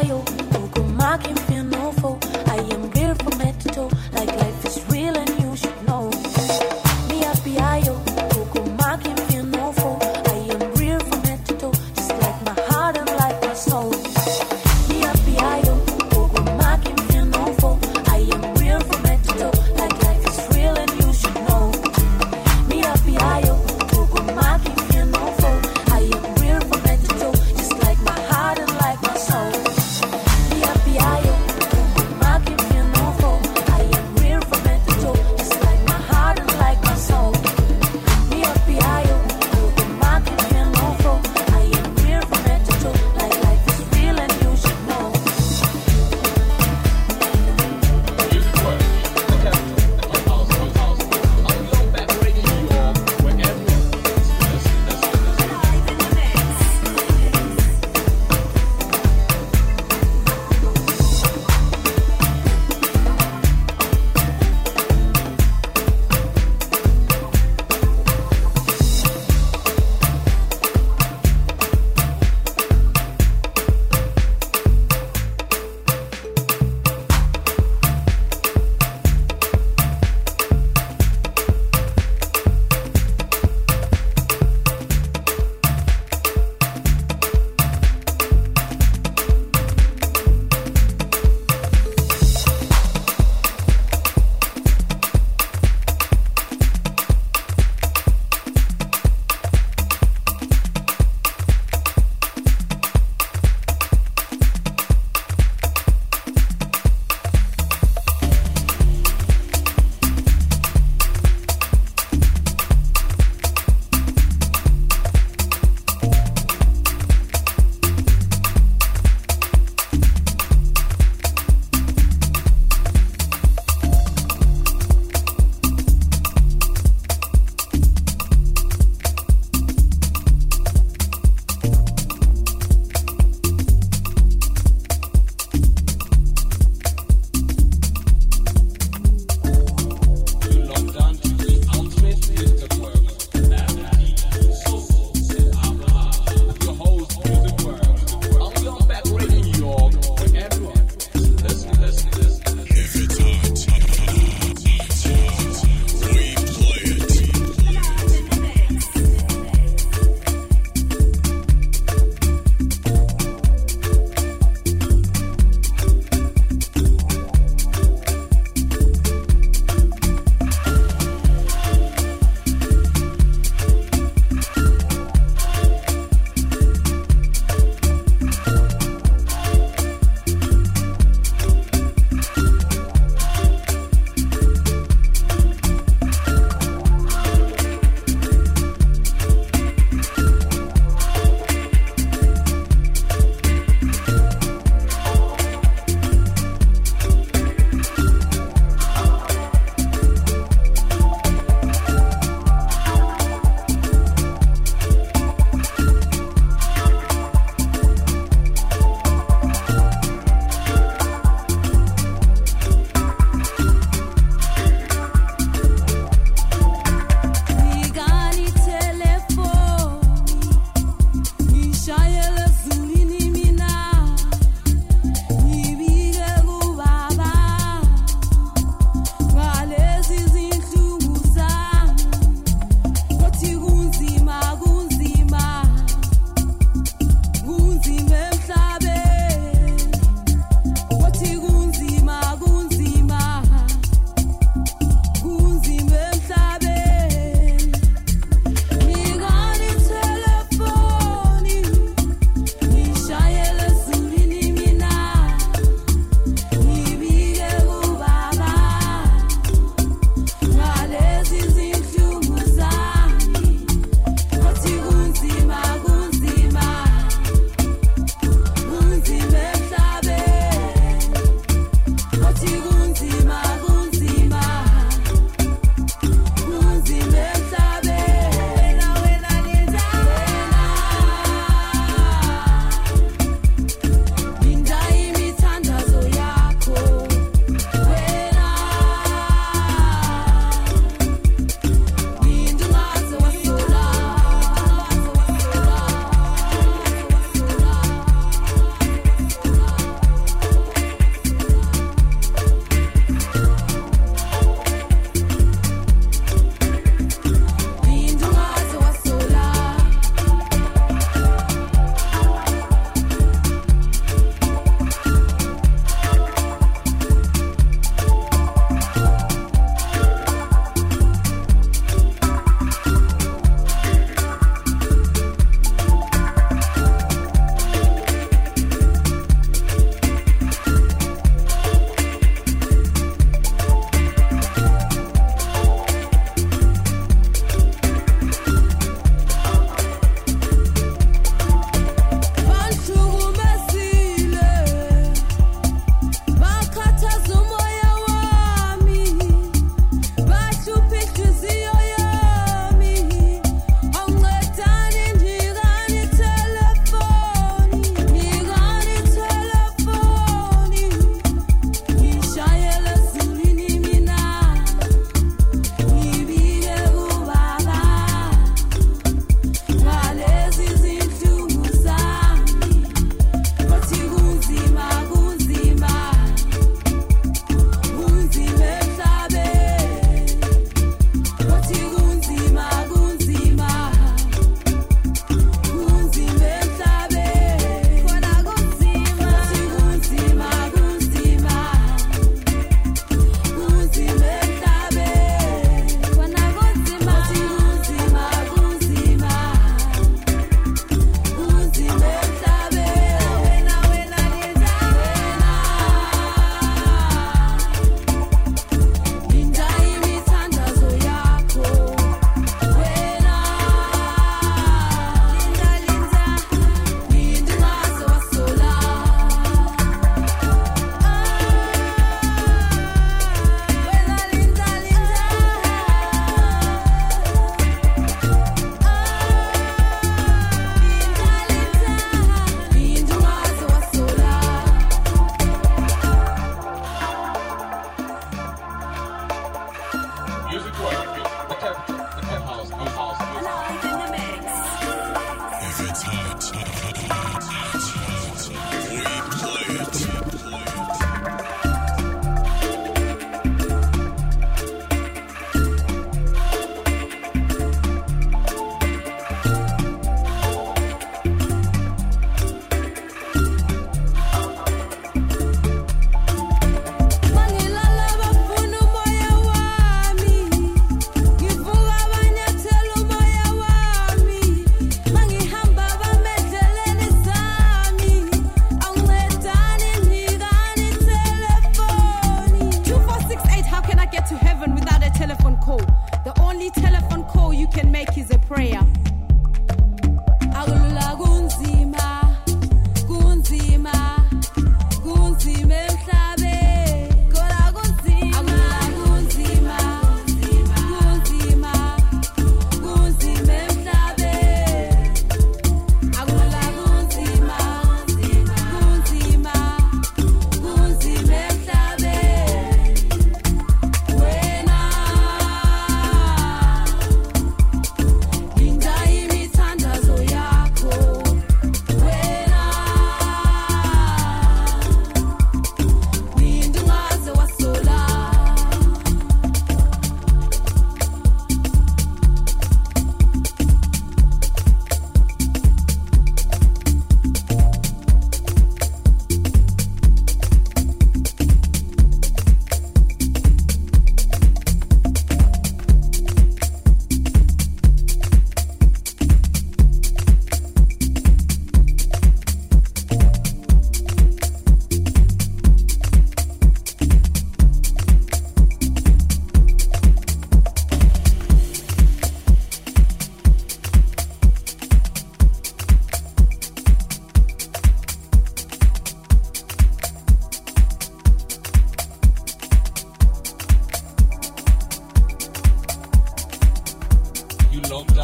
ayo, I can feel no foe. I am great from head to toe, like life is real and you should know. Me happy ayo, I can feel no foe. I am real from head to toe, just like my heart and like my soul. Me happy ayo, I can feel no foe. I am real from head to toe, like life is real and you should know. Me happy ayo, I can feel no foe. I am real from head to toe, just like my heart and like my soul. I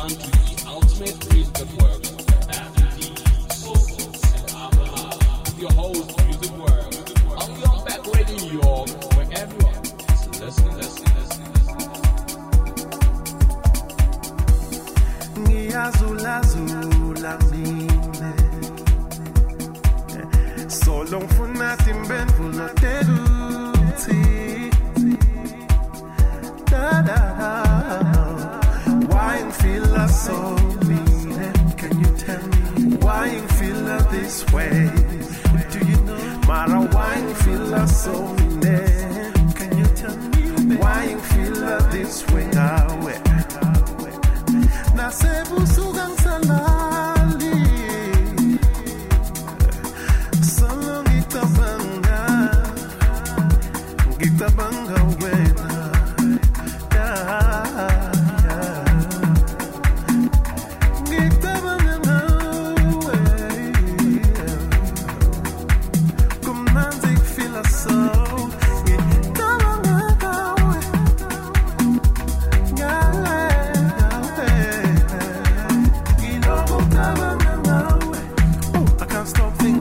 down to the ultimate musical work of Matthew D, Soulful, and Amaha, with your host, Music World, on your back radio, New York, where everyone is listening. Ni azul azul amine, solong fun natin ben vulateruti. Da da da. Why feel I so mean? Can you tell me why you feel this way? Do you know, Mara? Why you feel so mean? Can you tell me why you feel this way? Na sebu sugang salali, solo kita banga wena. Stop now.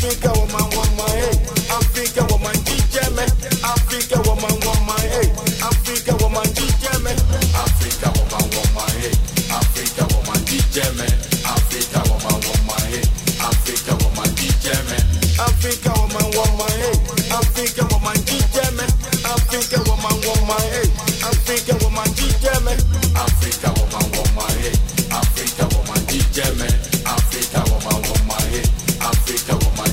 Africa woman want my head. Africa woman teach me. Africa woman want my head. Africa woman teach me. Africa woman want my head. Africa woman teach me. Africa woman want my head. Africa woman teach me. Africa woman want my head. Africa woman teach me. Africa woman want my head. Africa woman teach me. Africa woman want my head. Africa woman teach me. Africa woman want my head. Africa woman teach me. Africa woman,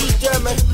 DJ man.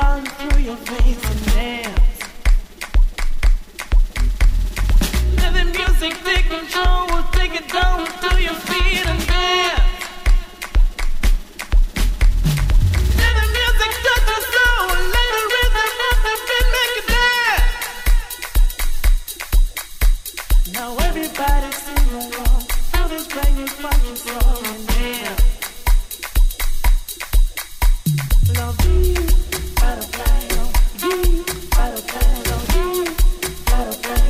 falling through your veins and nails. Living music, take control, we'll take it down, we'll do your feet and dance. Living music, touch the soul, and let the rhythm up the beat, make it dance. Now everybody sing along, how this banging funk is rolling down. Love you, butterfly. Love you, butterfly. Love you, butterfly.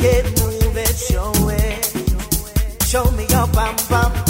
get moving, show it. Show me your bum bum.